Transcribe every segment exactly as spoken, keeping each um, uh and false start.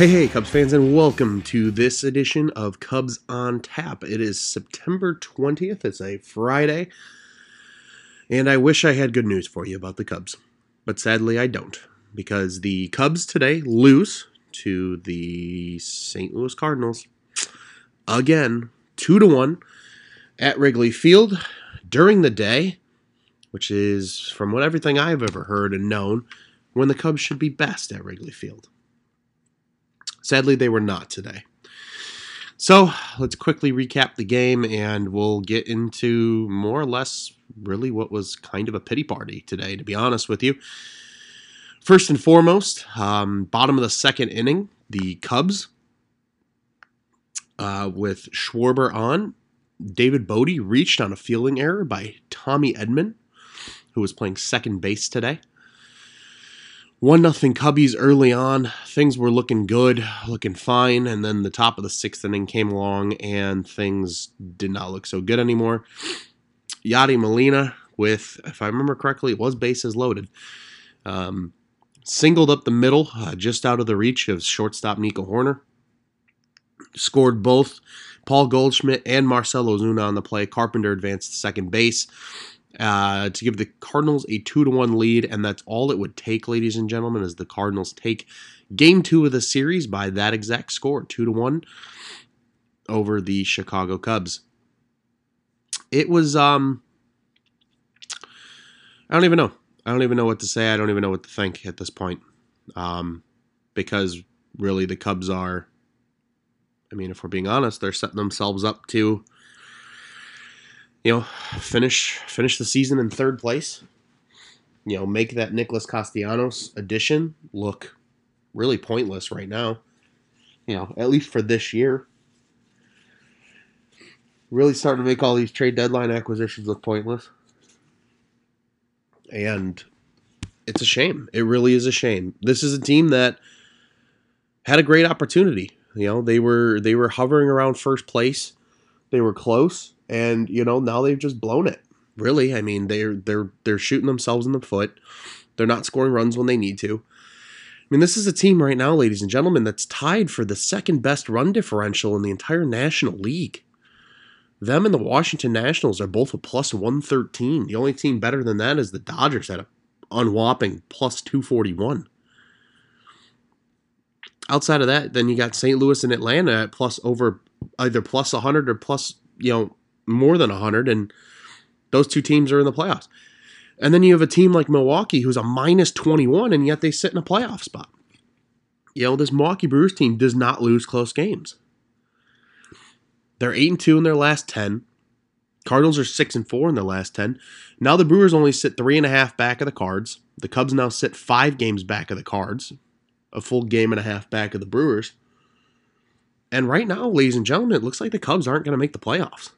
Hey, hey, Cubs fans, and welcome to this edition of Cubs on Tap. It is September twentieth. It's a Friday, and I wish I had good news for you about the Cubs, but sadly I don't, because the Cubs today lose to the Saint Louis Cardinals again, two to one at Wrigley Field during the day, which is, from what everything I've ever heard and known, when the Cubs should be best at Wrigley Field. Sadly, they were not today. So let's quickly recap the game, and we'll get into more or less really what was kind of a pity party today, to be honest with you. First and foremost, um, bottom of the second inning, the Cubs uh, with Schwarber on. David Bote reached on a fielding error by Tommy Edman, who was playing second base today. one nothing Cubbies early on. Things were looking good, looking fine, and then the top of the sixth inning came along, and things did not look so good anymore. Yadier Molina with, if I remember correctly, it was bases loaded. Um, singled up the middle, uh, just out of the reach of shortstop Nico Hoerner. Scored both Paul Goldschmidt and Marcell Ozuna on the play. Carpenter advanced to second base Uh, to give the Cardinals a two to one lead, and that's all it would take, ladies and gentlemen, as the Cardinals take game two of the series by that exact score, two to one over the Chicago Cubs. It was, um, I don't even know. I don't even know what to say. I don't even know what to think at this point, um, because really the Cubs are, I mean, if we're being honest, they're setting themselves up to You know, finish finish the season in third place. You know, make that Nicholas Castellanos addition look really pointless right now. You know, at least for this year. Really starting to make all these trade deadline acquisitions look pointless. And it's a shame. It really is a shame. This is a team that had a great opportunity. You know, they were they were hovering around first place. They were close. And, you know, now they've just blown it. Really, I mean, they're they're they're shooting themselves in the foot. They're not scoring runs when they need to. I mean, this is a team right now, ladies and gentlemen, that's tied for the second best run differential in the entire National League. Them and the Washington Nationals are both a plus one thirteen. The only team better than that is the Dodgers at a unwhopping plus two forty-one. Outside of that, then you got Saint Louis and Atlanta at plus over either plus one hundred or plus, you know, more than one hundred, and those two teams are in the playoffs. And then you have a team like Milwaukee who's a minus twenty-one, and yet they sit in a playoff spot. You know, this Milwaukee Brewers team does not lose close games. They're eight and two in their last ten. Cardinals are six and four in their last ten. Now the Brewers only sit three and a half back of the Cards. The Cubs now sit five games back of the Cards, a full game and a half back of the Brewers. And right now, ladies and gentlemen, it looks like the Cubs aren't going to make the playoffs.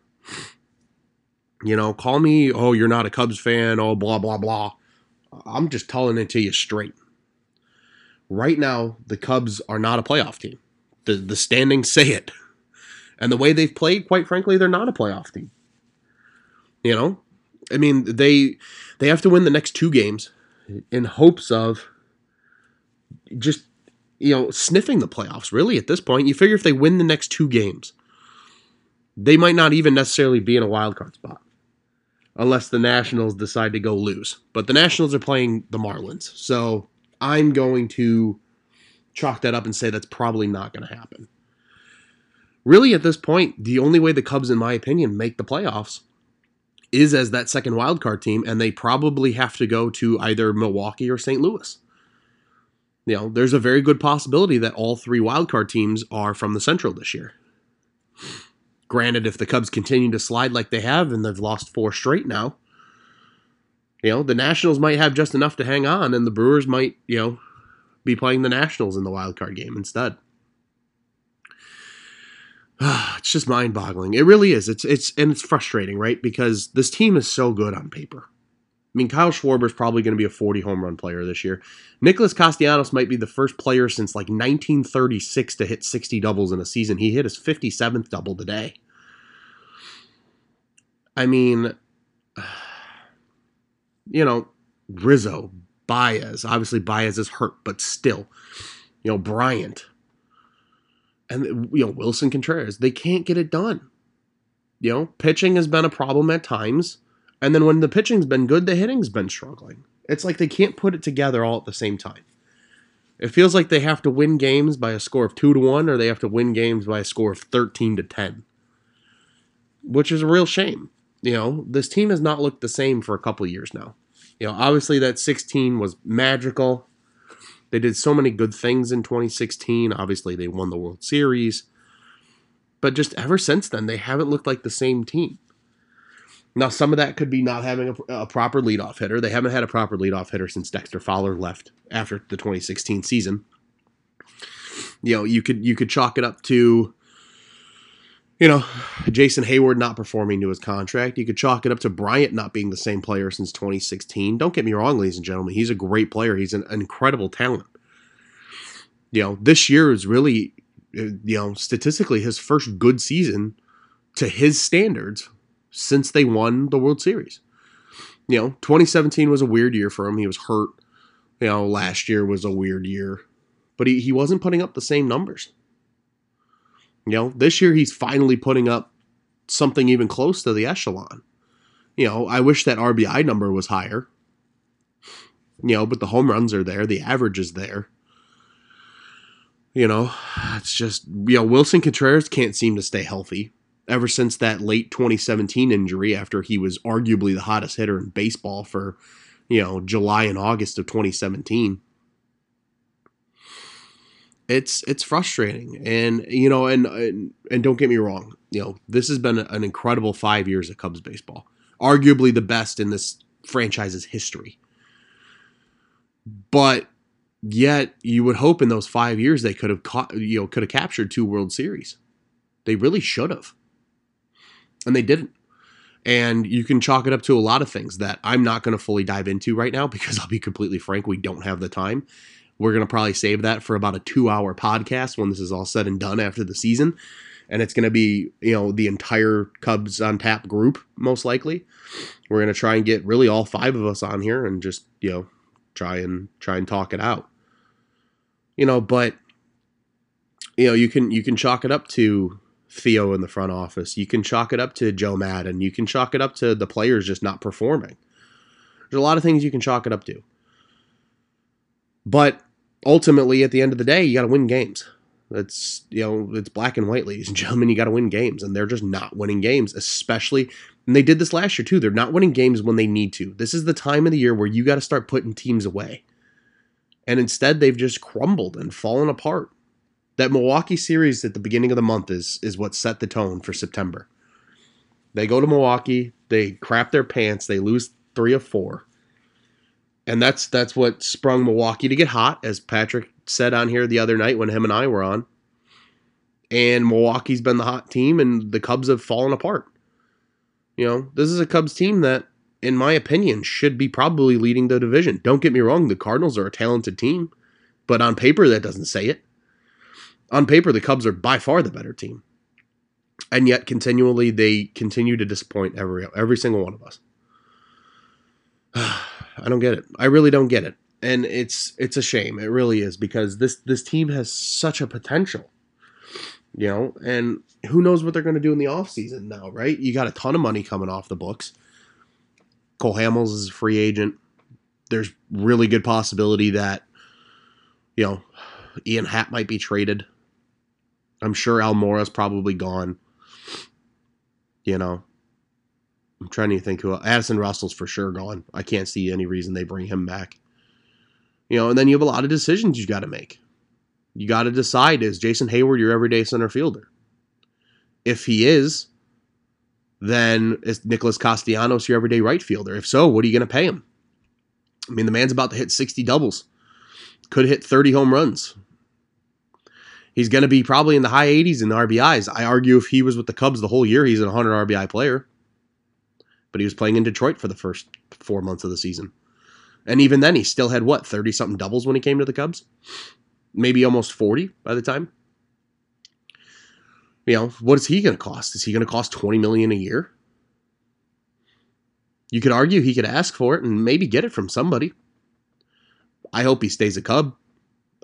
You know, call me, oh, you're not a Cubs fan, oh, blah, blah, blah. I'm just telling it to you straight. Right now, the Cubs are not a playoff team. The, the standings say it. And the way they've played, quite frankly, they're not a playoff team. You know? I mean, they they have to win the next two games in hopes of just, you know, sniffing the playoffs, really, at this point. You figure if they win the next two games, they might not even necessarily be in a wild card spot unless the Nationals decide to go lose. But the Nationals are playing the Marlins, so I'm going to chalk that up and say that's probably not going to happen. Really, at this point, the only way the Cubs, in my opinion, make the playoffs is as that second wild card team, and they probably have to go to either Milwaukee or Saint Louis. You know, there's a very good possibility that all three wild card teams are from the Central this year. Granted, if the Cubs continue to slide like they have, and they've lost four straight now, you know, the Nationals might have just enough to hang on, and the Brewers might, you know, be playing the Nationals in the wild card game instead. It's just mind-boggling. It really is. It's it's and it's frustrating, right? Because this team is so good on paper. I mean, Kyle Schwarber is probably going to be a forty home run player this year. Nicholas Castellanos might be the first player since like nineteen thirty-six to hit sixty doubles in a season. He hit his fifty-seventh double today. I mean, you know, Rizzo, Baez. Obviously, Baez is hurt, but still. You know, Bryant. And, you know, Wilson Contreras, they can't get it done. You know, pitching has been a problem at times. And then when the pitching's been good, the hitting's been struggling. It's like they can't put it together all at the same time. It feels like they have to win games by a score of two to one, or they have to win games by a score of thirteen to ten. Which is a real shame. You know, this team has not looked the same for a couple of years now. You know, obviously that sixteen was magical. They did so many good things in twenty sixteen. Obviously, they won the World Series. But just ever since then, they haven't looked like the same team. Now, some of that could be not having a, a proper leadoff hitter. They haven't had a proper leadoff hitter since Dexter Fowler left after the twenty sixteen season. You know, you could you could chalk it up to, you know, Jason Hayward not performing to his contract. You could chalk it up to Bryant not being the same player since twenty sixteen. Don't get me wrong, ladies and gentlemen. He's a great player. He's an incredible talent. You know, this year is really, you know, statistically his first good season to his standards since they won the World Series. You know, twenty seventeen was a weird year for him. He was hurt. You know, last year was a weird year. But he, he wasn't putting up the same numbers. You know, this year he's finally putting up something even close to the echelon. You know, I wish that R B I number was higher. You know, but the home runs are there. The average is there. You know, it's just, you know, Wilson Contreras can't seem to stay healthy. Ever since that late twenty seventeen injury, after he was arguably the hottest hitter in baseball for, you know, July and August of twenty seventeen. It's it's frustrating. And, you know, and, and and don't get me wrong, you know, this has been an incredible five years of Cubs baseball. Arguably the best in this franchise's history. But yet you would hope in those five years they could have caught, you know, could have captured two World Series. They really should have. And they didn't. And you can chalk it up to a lot of things that I'm not going to fully dive into right now because I'll be completely frank, we don't have the time. We're going to probably save that for about a two-hour podcast when this is all said and done after the season. And it's going to be, you know, the entire Cubs on Tap group, most likely. We're going to try and get really all five of us on here and just, you know, try and try and talk it out. You know, but, you know, you can you can chalk it up to Theo in the front office. You can chalk it up to Joe Madden. You can chalk it up to the players just not performing. There's a lot of things you can chalk it up to. But ultimately, at the end of the day, you got to win games. That's, you know, it's black and white, ladies and gentlemen. You got to win games, and they're just not winning games, especially, and they did this last year too. They're not winning games when they need to. This is the time of the year where you got to start putting teams away. And instead, they've just crumbled and fallen apart. That Milwaukee series at the beginning of the month is is what set the tone for September. They go to Milwaukee, they crap their pants, they lose three of four. And that's that's what sprung Milwaukee to get hot, as Patrick said on here the other night when him and I were on. And Milwaukee's been the hot team, and the Cubs have fallen apart. You know, this is a Cubs team that, in my opinion, should be probably leading the division. Don't get me wrong, the Cardinals are a talented team, but on paper, that doesn't say it. On paper, the Cubs are by far the better team. And yet, continually, they continue to disappoint every every single one of us. I don't get it. I really don't get it. And it's it's a shame. It really is, because this this team has such a potential. You know, and who knows what they're going to do in the offseason now, right? You got a ton of money coming off the books. Cole Hamels is a free agent. There's really good possibility that, you know, Ian Happ might be traded. I'm sure Almora's probably gone. You know. I'm trying to think who else. Addison Russell's for sure gone. I can't see any reason they bring him back. You know, and then you have a lot of decisions you got to make. You got to decide, is Jason Hayward your everyday center fielder? If he is, then is Nicholas Castellanos your everyday right fielder? If so, what are you going to pay him? I mean, the man's about to hit sixty doubles. Could hit thirty home runs. He's going to be probably in the high eighties in the R B Is. I argue if he was with the Cubs the whole year, he's an one hundred R B I player. But he was playing in Detroit for the first four months of the season. And even then, he still had, what, thirty-something doubles when he came to the Cubs? Maybe almost forty by the time. You know, what is he going to cost? Is he going to cost twenty million dollars a year? You could argue he could ask for it and maybe get it from somebody. I hope he stays a Cub.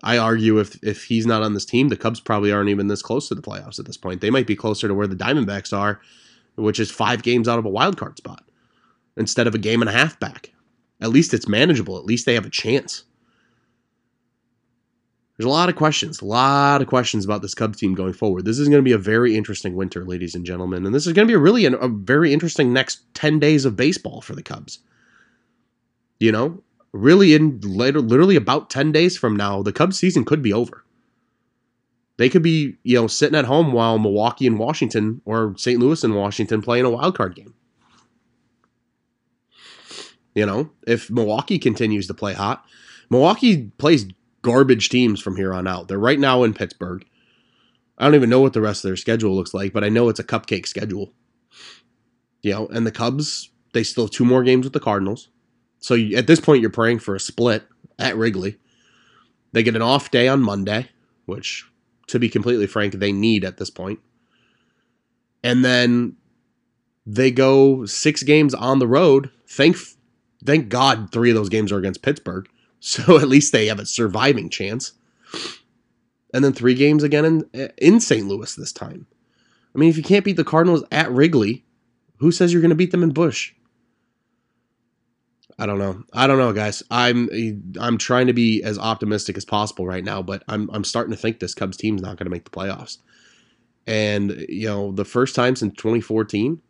I argue if if he's not on this team, the Cubs probably aren't even this close to the playoffs at this point. They might be closer to where the Diamondbacks are, which is five games out of a wild card spot instead of a game and a half back. At least it's manageable. At least they have a chance. There's a lot of questions, a lot of questions about this Cubs team going forward. This is going to be a very interesting winter, ladies and gentlemen. And this is going to be really an, a very interesting next ten days of baseball for the Cubs. You know, really in later, literally about ten days from now, the Cubs season could be over. They could be, you know, sitting at home while Milwaukee and Washington or Saint Louis and Washington playing a wild card game. You know, if Milwaukee continues to play hot, Milwaukee plays garbage teams from here on out. They're right now in Pittsburgh. I don't even know what the rest of their schedule looks like, but I know it's a cupcake schedule. You know, and the Cubs, they still have two more games with the Cardinals. So you, at this point, you're praying for a split at Wrigley. They get an off day on Monday, which, to be completely frank, they need at this point. And then they go six games on the road. Thank, thank God three of those games are against Pittsburgh. So at least they have a surviving chance. And then three games again in, in Saint Louis this time. I mean, if you can't beat the Cardinals at Wrigley, who says you're going to beat them in Busch? I don't know. I don't know, guys. I'm I'm trying to be as optimistic as possible right now, but I'm I'm starting to think this Cubs team's not going to make the playoffs. And, you know, the first time since twenty fourteen,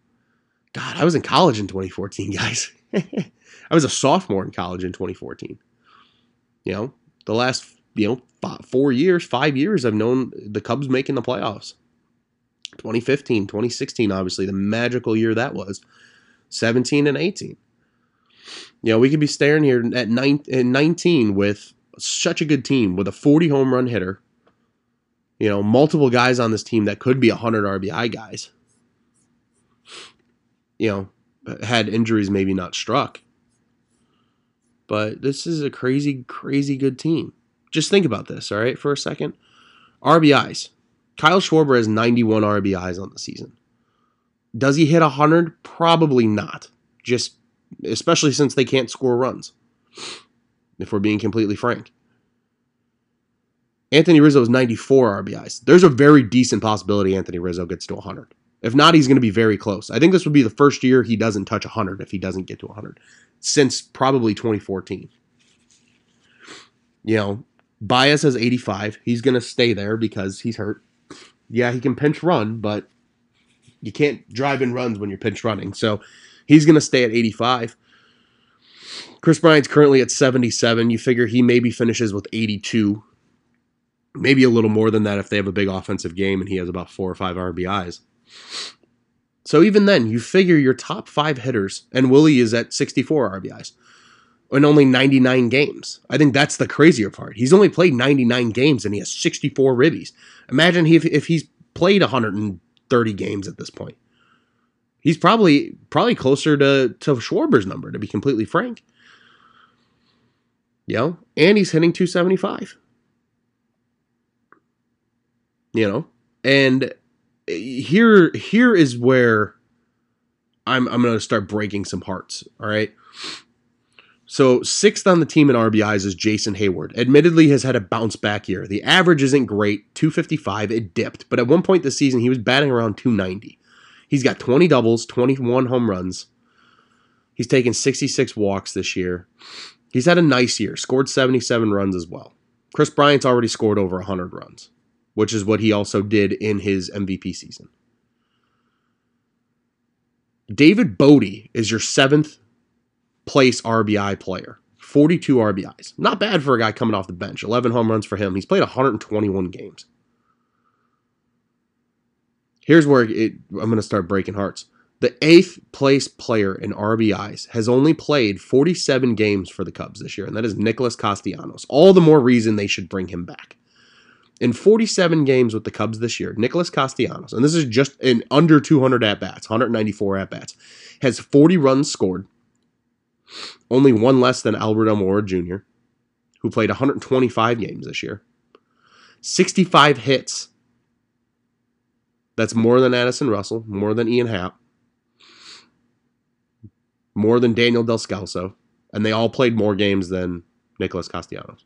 God, I was in college in twenty fourteen, guys. I was a sophomore in college in twenty fourteen. You know, the last, you know, five, four years, five years, I've known the Cubs making the playoffs. twenty fifteen, twenty sixteen, obviously, the magical year that was. seventeen and eighteen. You know, we could be staring here at nineteen with such a good team, with a forty home run hitter. You know, multiple guys on this team that could be one hundred R B I guys. You know, had injuries maybe not struck. But this is a crazy, crazy good team. Just think about this, all right, for a second. R B Is. Kyle Schwarber has ninety-one R B Is on the season. Does he hit one hundred? Probably not. Just, especially since they can't score runs, if we're being completely frank. Anthony Rizzo has ninety-four R B Is. There's a very decent possibility Anthony Rizzo gets to one hundred. If not, he's going to be very close. I think this would be the first year he doesn't touch one hundred if he doesn't get to one hundred since probably twenty fourteen. You know, Baez has eighty-five. He's going to stay there because he's hurt. Yeah, he can pinch run, but you can't drive in runs when you're pinch running. So he's going to stay at eighty-five. Chris Bryant's currently at seventy-seven. You figure he maybe finishes with eighty-two. Maybe a little more than that if they have a big offensive game and he has about four or five R B Is. So even then, you figure your top five hitters, and Willie is at sixty-four R B Is in only ninety-nine games. I think that's the crazier part. He's only played ninety-nine games, and he has sixty-four ribbies. Imagine if, if he's played one hundred thirty games at this point. He's probably probably closer to, to Schwarber's number, to be completely frank. You know, and he's hitting two seventy-five. You know, and Here, here is where I'm I'm going to start breaking some hearts, all right? So sixth on the team in R B Is is Jason Hayward. Admittedly, has had a bounce-back year. The average isn't great, two fifty-five. It dipped, but at one point this season, he was batting around two ninety. He's got twenty doubles, twenty-one home runs. He's taken sixty-six walks this year. He's had a nice year, scored seventy-seven runs as well. Chris Bryant's already scored over one hundred runs. Which is what he also did in his M V P season. David Bote is your seventh place R B I player. forty-two R B Is. Not bad for a guy coming off the bench. eleven home runs for him. He's played one hundred twenty-one games. Here's where it, I'm going to start breaking hearts. The eighth place player in R B Is has only played forty-seven games for the Cubs this year, and that is Nicholas Castellanos. All the more reason they should bring him back. In forty-seven games with the Cubs this year, Nicholas Castellanos, and this is just in under two hundred at-bats, one hundred ninety-four at-bats, has forty runs scored, only one less than Albert Almora Junior, who played one hundred twenty-five games this year, sixty-five hits. That's more than Addison Russell, more than Ian Happ, more than Daniel Descalso, and they all played more games than Nicholas Castellanos.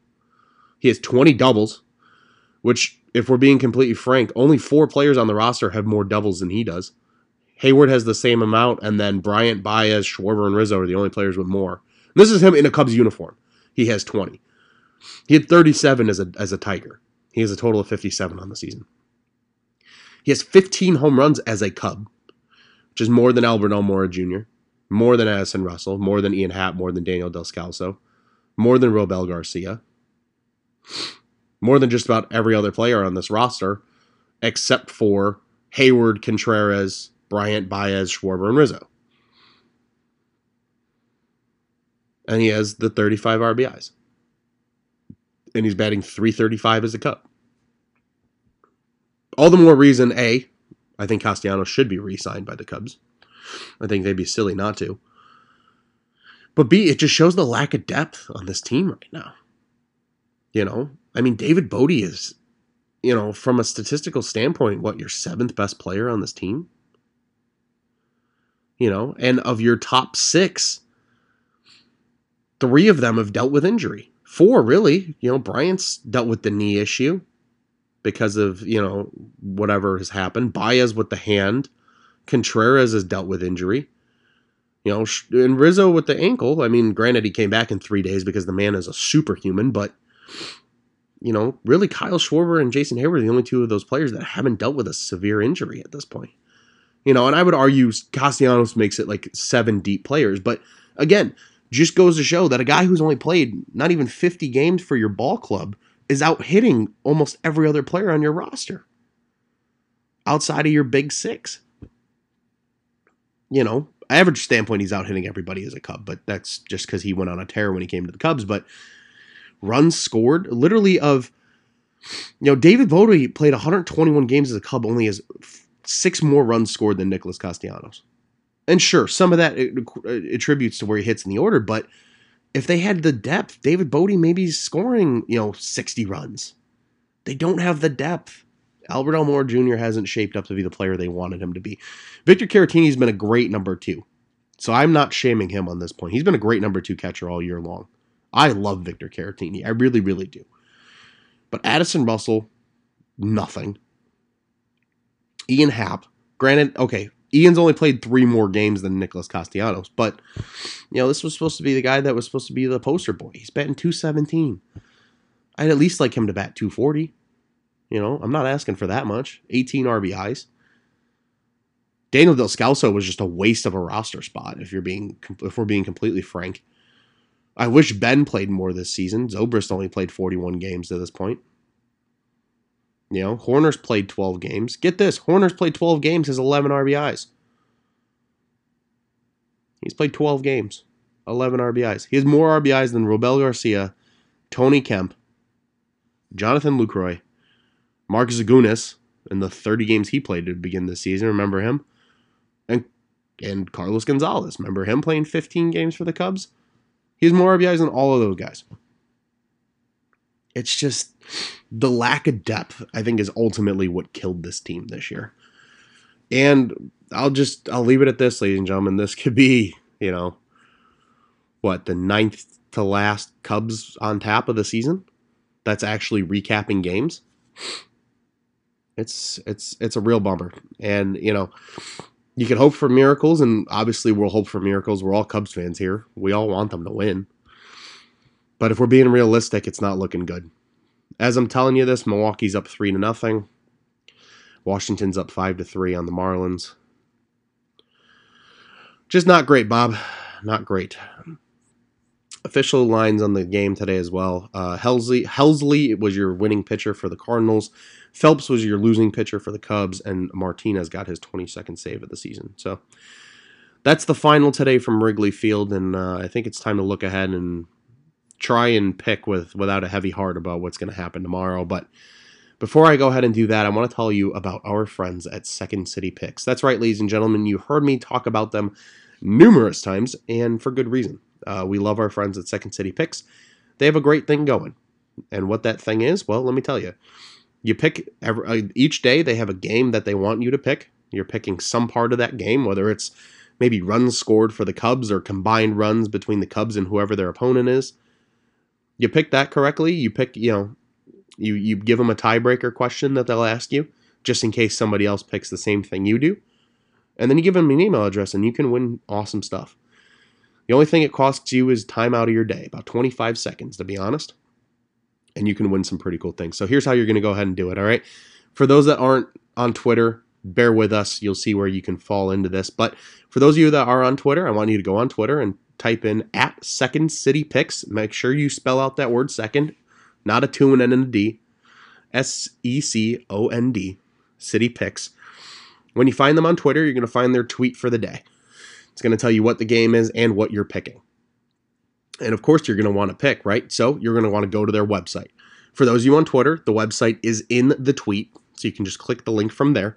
He has twenty doubles, which, if we're being completely frank, only four players on the roster have more doubles than he does. Hayward has the same amount, and then Bryant, Baez, Schwarber, and Rizzo are the only players with more. And this is him in a Cubs uniform. He has twenty. He had thirty-seven as a as a Tiger. He has a total of fifty-seven on the season. He has fifteen home runs as a Cub, which is more than Albert Almora Junior, more than Addison Russell, more than Ian Happ, more than Daniel Descalso, more than Robel Garcia, more than just about every other player on this roster, except for Hayward, Contreras, Bryant, Baez, Schwarber, and Rizzo. And he has the thirty-five R B Is. And he's batting three thirty-five as a Cub. All the more reason, A, I think Castellanos should be re-signed by the Cubs. I think they'd be silly not to. But B, it just shows the lack of depth on this team right now. You know, I mean, David Bote is, you know, from a statistical standpoint, what, your seventh best player on this team? You know, and of your top six, three of them have dealt with injury. Four, really. You know, Bryant's dealt with the knee issue because of, you know, whatever has happened. Baez with the hand. Contreras has dealt with injury. You know, and Rizzo with the ankle. I mean, granted, he came back in three days because the man is a superhuman. But, you know, really, Kyle Schwarber and Jason Hayward are the only two of those players that haven't dealt with a severe injury at this point. You know, and I would argue Castellanos makes it like seven deep players. But, again, just goes to show that a guy who's only played not even fifty games for your ball club is out hitting almost every other player on your roster outside of your big six. You know, average standpoint, he's out hitting everybody as a Cub, but that's just because he went on a tear when he came to the Cubs. But runs scored, literally of, you know, David Bote played one hundred twenty-one games as a Cub, only has six more runs scored than Nicholas Castellanos. And sure, some of that attributes to where he hits in the order, but if they had the depth, David Bote maybe scoring, you know, sixty runs. They don't have the depth. Albert Almora Junior hasn't shaped up to be the player they wanted him to be. Victor Caratini's been a great number two, so I'm not shaming him on this point. He's been a great number two catcher all year long. I love Victor Caratini. I really, really do. But Addison Russell, nothing. Ian Happ, granted, okay, Ian's only played three more games than Nicholas Castellanos, but, you know, this was supposed to be the guy that was supposed to be the poster boy. He's batting two seventeen. I'd at least like him to bat two forty. You know, I'm not asking for that much. eighteen R B Is. Daniel Descalso was just a waste of a roster spot, if you're being, if we're being completely frank. I wish Ben played more this season. Zobrist only played forty-one games to this point. You know, Hoerner's played twelve games. Get this, Hoerner's played twelve games, has eleven R B Is. He's played twelve games, eleven R B Is. He has more R B Is than Robel Garcia, Tony Kemp, Jonathan Lucroy, Mark Zagunas, in the thirty games he played to begin this season, remember him? And and Carlos Gonzalez, remember him playing fifteen games for the Cubs? He has more R B Is than all of those guys. It's just the lack of depth, I think, is ultimately what killed this team this year. And I'll just, I'll leave it at this, ladies and gentlemen. This could be, you know, what, the ninth to last Cubs on tap of the season? That's actually recapping games. It's, it's, it's a real bummer. And, you know, you can hope for miracles, and obviously we'll hope for miracles. We're all Cubs fans here. We all want them to win. But if we're being realistic, it's not looking good. As I'm telling you this, Milwaukee's up three to nothing. Washington's up five to three on the Marlins. Just not great, Bob. Not great. Official lines on the game today as well. Uh, Helsley, Helsley was your winning pitcher for the Cardinals. Phelps was your losing pitcher for the Cubs, and Martinez got his twenty-second save of the season. So that's the final today from Wrigley Field, and uh, I think it's time to look ahead and try and pick with without a heavy heart about what's going to happen tomorrow. But before I go ahead and do that, I want to tell you about our friends at Second City Picks. That's right, ladies and gentlemen, you heard me talk about them numerous times, and for good reason. Uh, we love our friends at Second City Picks. They have a great thing going. And what that thing is, well, let me tell you. You pick every, each day they have a game that they want you to pick. You're picking some part of that game, whether it's maybe runs scored for the Cubs or combined runs between the Cubs and whoever their opponent is. You pick that correctly, you pick, you know, You you give them a tiebreaker question that they'll ask you, just in case somebody else picks the same thing you do. And then you give them an email address, and you can win awesome stuff. The only thing it costs you is time out of your day, about twenty-five seconds, to be honest. And you can win some pretty cool things. So here's how you're going to go ahead and do it, all right? For those that aren't on Twitter, bear with us. You'll see where you can fall into this. But for those of you that are on Twitter, I want you to go on Twitter and type in at Second City Picks. Make sure you spell out that word second, not a two and a D. S E C O N D, City Picks. When you find them on Twitter, you're going to find their tweet for the day. It's going to tell you what the game is and what you're picking. And of course, you're going to want to pick, right? So you're going to want to go to their website. For those of you on Twitter, the website is in the tweet, so you can just click the link from there.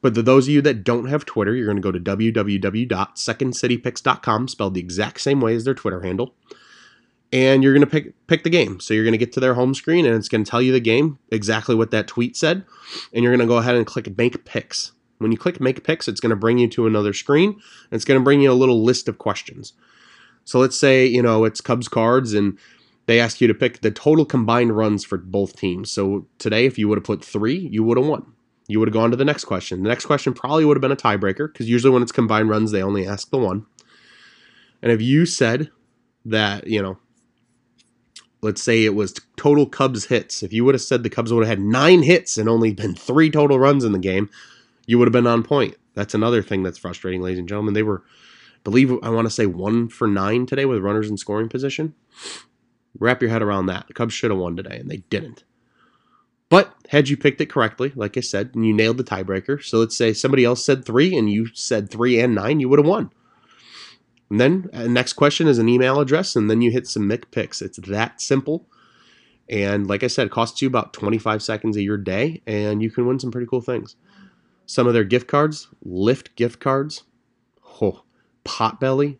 But for those of you that don't have Twitter, you're going to go to w w w dot second city picks dot com, spelled the exact same way as their Twitter handle. And you're going to pick pick the game. So you're going to get to their home screen, and it's going to tell you the game, exactly what that tweet said. And you're going to go ahead and click Make Picks. When you click Make Picks, it's going to bring you to another screen, and it's going to bring you a little list of questions. So let's say, you know, it's Cubs Cards, and they ask you to pick the total combined runs for both teams. So today, if you would have put three, you would have won. You would have gone to the next question. The next question probably would have been a tiebreaker, because usually when it's combined runs, they only ask the one. And if you said that, you know, let's say it was total Cubs hits. If you would have said the Cubs would have had nine hits and only been three total runs in the game, you would have been on point. That's another thing that's frustrating, ladies and gentlemen. They were, I believe, I want to say one for nine today with runners in scoring position. Wrap your head around that. The Cubs should have won today, and they didn't. But had you picked it correctly, like I said, and you nailed the tiebreaker, so let's say somebody else said three, and you said three and nine, you would have won. And then the uh, next question is an email address, and then you hit submit picks. It's that simple. And like I said, it costs you about twenty-five seconds of your day, and you can win some pretty cool things. Some of their gift cards, Lyft gift cards, oh, Potbelly,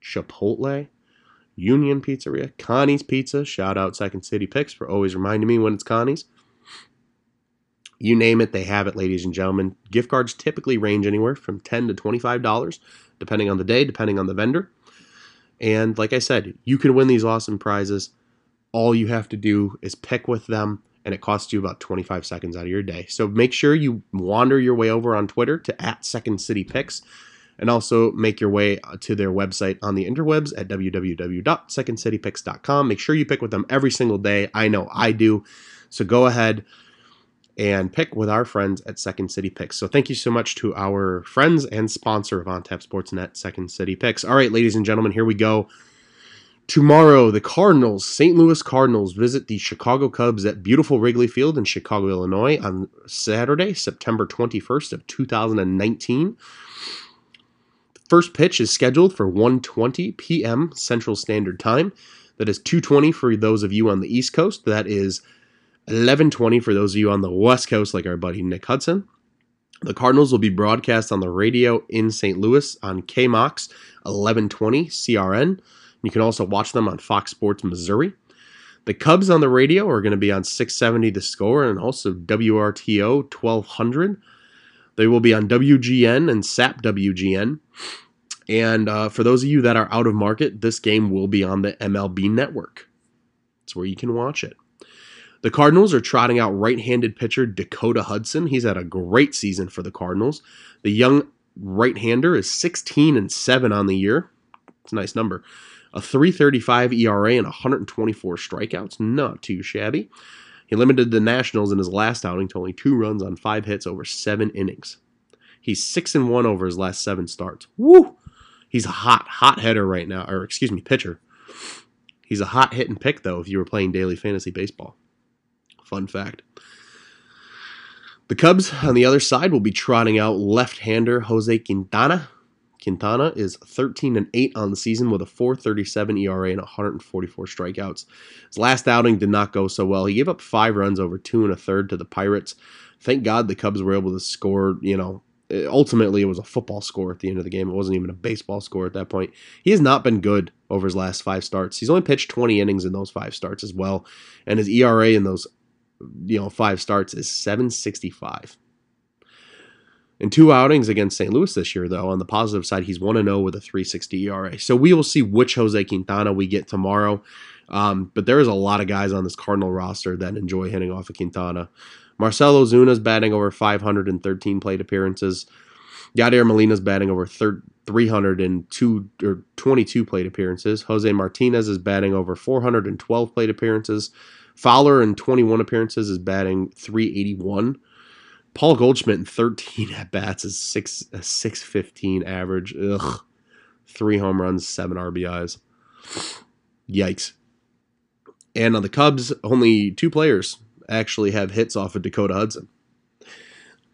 Chipotle, Union Pizzeria, Connie's Pizza. Shout out Second City Picks for always reminding me when it's Connie's. You name it, they have it, ladies and gentlemen. Gift cards typically range anywhere from ten dollars to twenty-five dollars. Depending on the day, depending on the vendor. And like I said, you can win these awesome prizes. All you have to do is pick with them, and it costs you about twenty-five seconds out of your day. So make sure you wander your way over on Twitter to at Second City Picks, and also make your way to their website on the interwebs at w w w dot second city picks dot com. Make sure you pick with them every single day. I know I do. So go ahead and pick with our friends at Second City Picks. So thank you so much to our friends and sponsor of OnTap Sportsnet, Second City Picks. All right, ladies and gentlemen, here we go. Tomorrow, the Cardinals, Saint Louis Cardinals, visit the Chicago Cubs at beautiful Wrigley Field in Chicago, Illinois on Saturday, September twenty-first of two thousand nineteen. First pitch is scheduled for one twenty p m Central Standard Time. That is two twenty for those of you on the East Coast. That is eleven twenty for those of you on the West Coast, like our buddy Nick Hudson. The Cardinals will be broadcast on the radio in Saint Louis on K M O X eleven twenty C R N. You can also watch them on Fox Sports Missouri. The Cubs on the radio are going to be on six seventy The Score and also W R T O twelve hundred. They will be on W G N and S A P W G N. And uh, for those of you that are out of market, this game will be on the M L B Network. It's where you can watch it. The Cardinals are trotting out right-handed pitcher Dakota Hudson. He's had a great season for the Cardinals. The young right-hander is sixteen and seven on the year. It's a nice number. A three thirty-five E R A and one twenty-four strikeouts. Not too shabby. He limited the Nationals in his last outing to only two runs on five hits over seven innings. He's six and one over his last seven starts. Woo! He's a hot, hot hitter right now. Or, excuse me, pitcher. He's a hot hit and pick, though, if you were playing daily fantasy baseball. Fun fact. The Cubs on the other side will be trotting out left-hander Jose Quintana. Quintana is thirteen and eight on the season with a four thirty-seven E R A and one forty-four strikeouts. His last outing did not go so well. He gave up five runs over two and a third to the Pirates. Thank God the Cubs were able to score, you know, ultimately it was a football score at the end of the game. It wasn't even a baseball score at that point. He has not been good over his last five starts. He's only pitched twenty innings in those five starts as well. And his E R A in those you know, five starts is seven sixty-five. In two outings against Saint Louis this year, though, on the positive side, he's one and oh with a three sixty E R A. So we will see which Jose Quintana we get tomorrow. Um, but there is a lot of guys on this Cardinal roster that enjoy hitting off of Quintana. Marcell Ozuna's batting over five hundred thirteen plate appearances. Yadier Molina's batting over three hundred two or twenty-two plate appearances. Jose Martinez is batting over four hundred twelve plate appearances. Fowler in twenty-one appearances is batting three eighty-one. Paul Goldschmidt in thirteen at-bats is six a six fifteen average. Ugh. Three home runs, seven R B Is. Yikes. And on the Cubs, only two players actually have hits off of Dakota Hudson.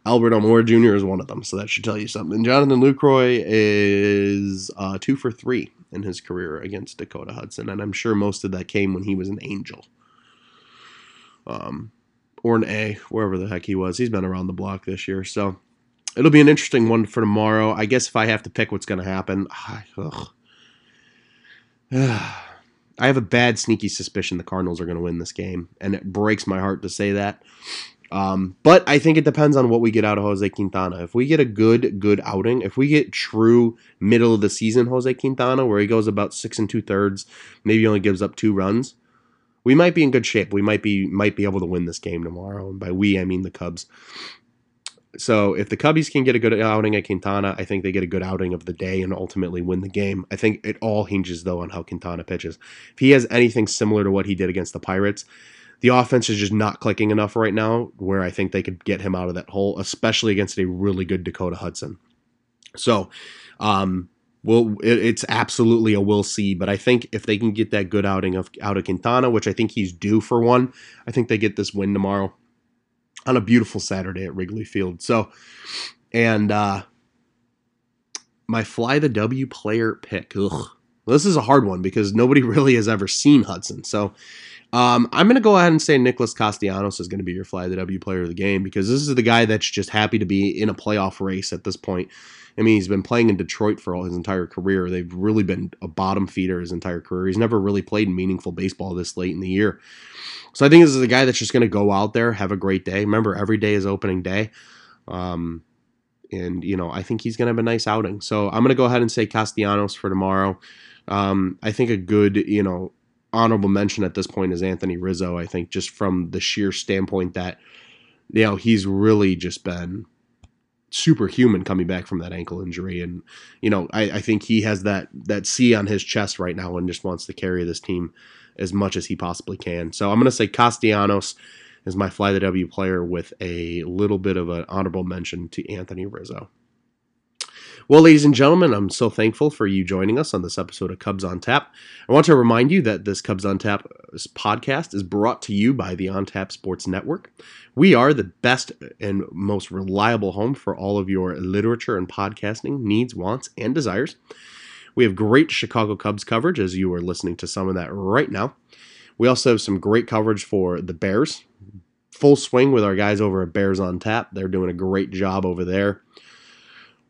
Albert Almora Junior is one of them, so that should tell you something. And Jonathan Lucroy is uh, two for three in his career against Dakota Hudson, and I'm sure most of that came when he was an Angel. Um, or an A, wherever the heck he was. He's been around the block this year, so it'll be an interesting one for tomorrow. I guess if I have to pick what's going to happen, I, ugh. I have a bad sneaky suspicion the Cardinals are going to win this game, and it breaks my heart to say that. Um, but I think it depends on what we get out of Jose Quintana. If we get a good, good outing, if we get true middle of the season Jose Quintana, where he goes about six and two thirds, maybe only gives up two runs, we might be in good shape. We might be might be able to win this game tomorrow. And by we, I mean the Cubs. So if the Cubbies can get a good outing at Quintana, I think they get a good outing of the day and ultimately win the game. I think it all hinges, though, on how Quintana pitches. If he has anything similar to what he did against the Pirates, the offense is just not clicking enough right now where I think they could get him out of that hole, especially against a really good Dakota Hudson. So um, we'll, it, it's absolutely a we'll see, but I think if they can get that good outing of, out of Quintana, which I think he's due for one, I think they get this win tomorrow on a beautiful Saturday at Wrigley Field. So, and uh, my Fly the W player pick. Ugh. This is a hard one because nobody really has ever seen Hudson. So um, I'm going to go ahead and say Nicholas Castellanos is going to be your Fly the W player of the game because this is the guy that's just happy to be in a playoff race at this point. I mean, he's been playing in Detroit for all his entire career. They've really been a bottom feeder his entire career. He's never really played meaningful baseball this late in the year. So I think this is a guy that's just going to go out there, have a great day. Remember, every day is opening day. Um, and, you know, I think he's going to have a nice outing. So I'm going to go ahead and say Castellanos for tomorrow. Um, I think a good, you know, honorable mention at this point is Anthony Rizzo, I think, just from the sheer standpoint that, you know, he's really just been superhuman coming back from that ankle injury. And, you know, I, I think he has that, that C on his chest right now and just wants to carry this team as much as he possibly can. So I'm going to say Castellanos is my Fly the W player with a little bit of an honorable mention to Anthony Rizzo. Well, ladies and gentlemen, I'm so thankful for you joining us on this episode of Cubs on Tap. I want to remind you that this Cubs on Tap podcast is brought to you by the OnTap Sports Network. We are the best and most reliable home for all of your literature and podcasting needs, wants, and desires. We have great Chicago Cubs coverage, as you are listening to some of that right now. We also have some great coverage for the Bears. Full swing with our guys over at Bears on Tap. They're doing a great job over there.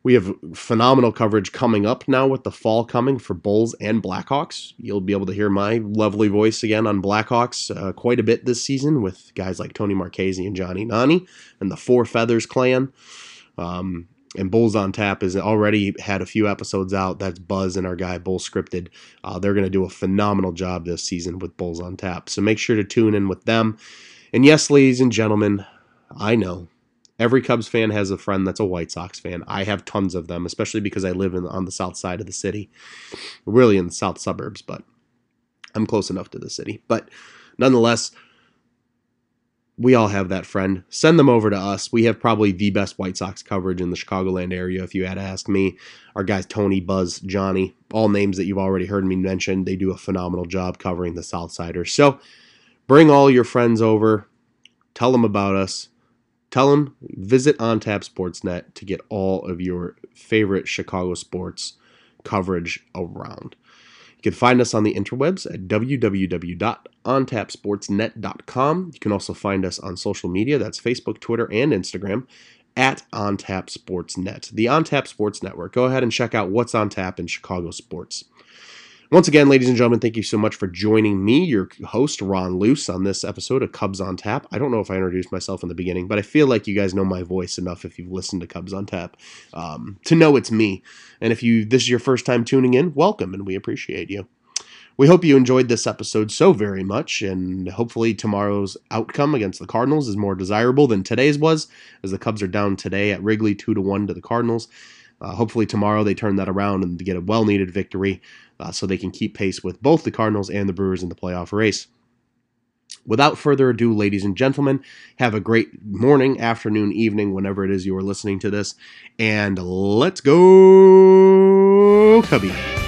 We have phenomenal coverage coming up now with the fall coming for Bulls and Blackhawks. You'll be able to hear my lovely voice again on Blackhawks uh, quite a bit this season with guys like Tony Marchese and Johnny Nani and the Four Feathers clan. Um... And Bulls on Tap has already had a few episodes out. That's Buzz and our guy, Bull Scripted. Uh, they're going to do a phenomenal job this season with Bulls on Tap. So make sure to tune in with them. And yes, ladies and gentlemen, I know every Cubs fan has a friend that's a White Sox fan. I have tons of them, especially because I live in, on the south side of the city. Really in the south suburbs, but I'm close enough to the city. But nonetheless, we all have that friend. Send them over to us. We have probably the best White Sox coverage in the Chicagoland area, if you had to ask me. Our guys, Tony, Buzz, Johnny, all names that you've already heard me mention. They do a phenomenal job covering the Southsiders. So bring all your friends over. Tell them about us. Tell them, visit OnTap Sportsnet to get all of your favorite Chicago sports coverage around. You can find us on the interwebs at w w w dot on tap sports net dot com. You can also find us on social media. That's Facebook, Twitter, and Instagram at OnTap Sports Net, the OnTap Sports Network. Go ahead and check out what's on tap in Chicago sports. Once again, ladies and gentlemen, thank you so much for joining me, your host, Ron Luce, on this episode of Cubs on Tap. I don't know if I introduced myself in the beginning, but I feel like you guys know my voice enough if you've listened to Cubs on Tap um, to know it's me. And if you this is your first time tuning in, welcome, and we appreciate you. We hope you enjoyed this episode so very much, and hopefully tomorrow's outcome against the Cardinals is more desirable than today's was, as the Cubs are down today at Wrigley two to one to the Cardinals. Uh, hopefully tomorrow they turn that around and get a well-needed victory uh, so they can keep pace with both the Cardinals and the Brewers in the playoff race. Without further ado, ladies and gentlemen, have a great morning, afternoon, evening, whenever it is you are listening to this, and let's go Cubby!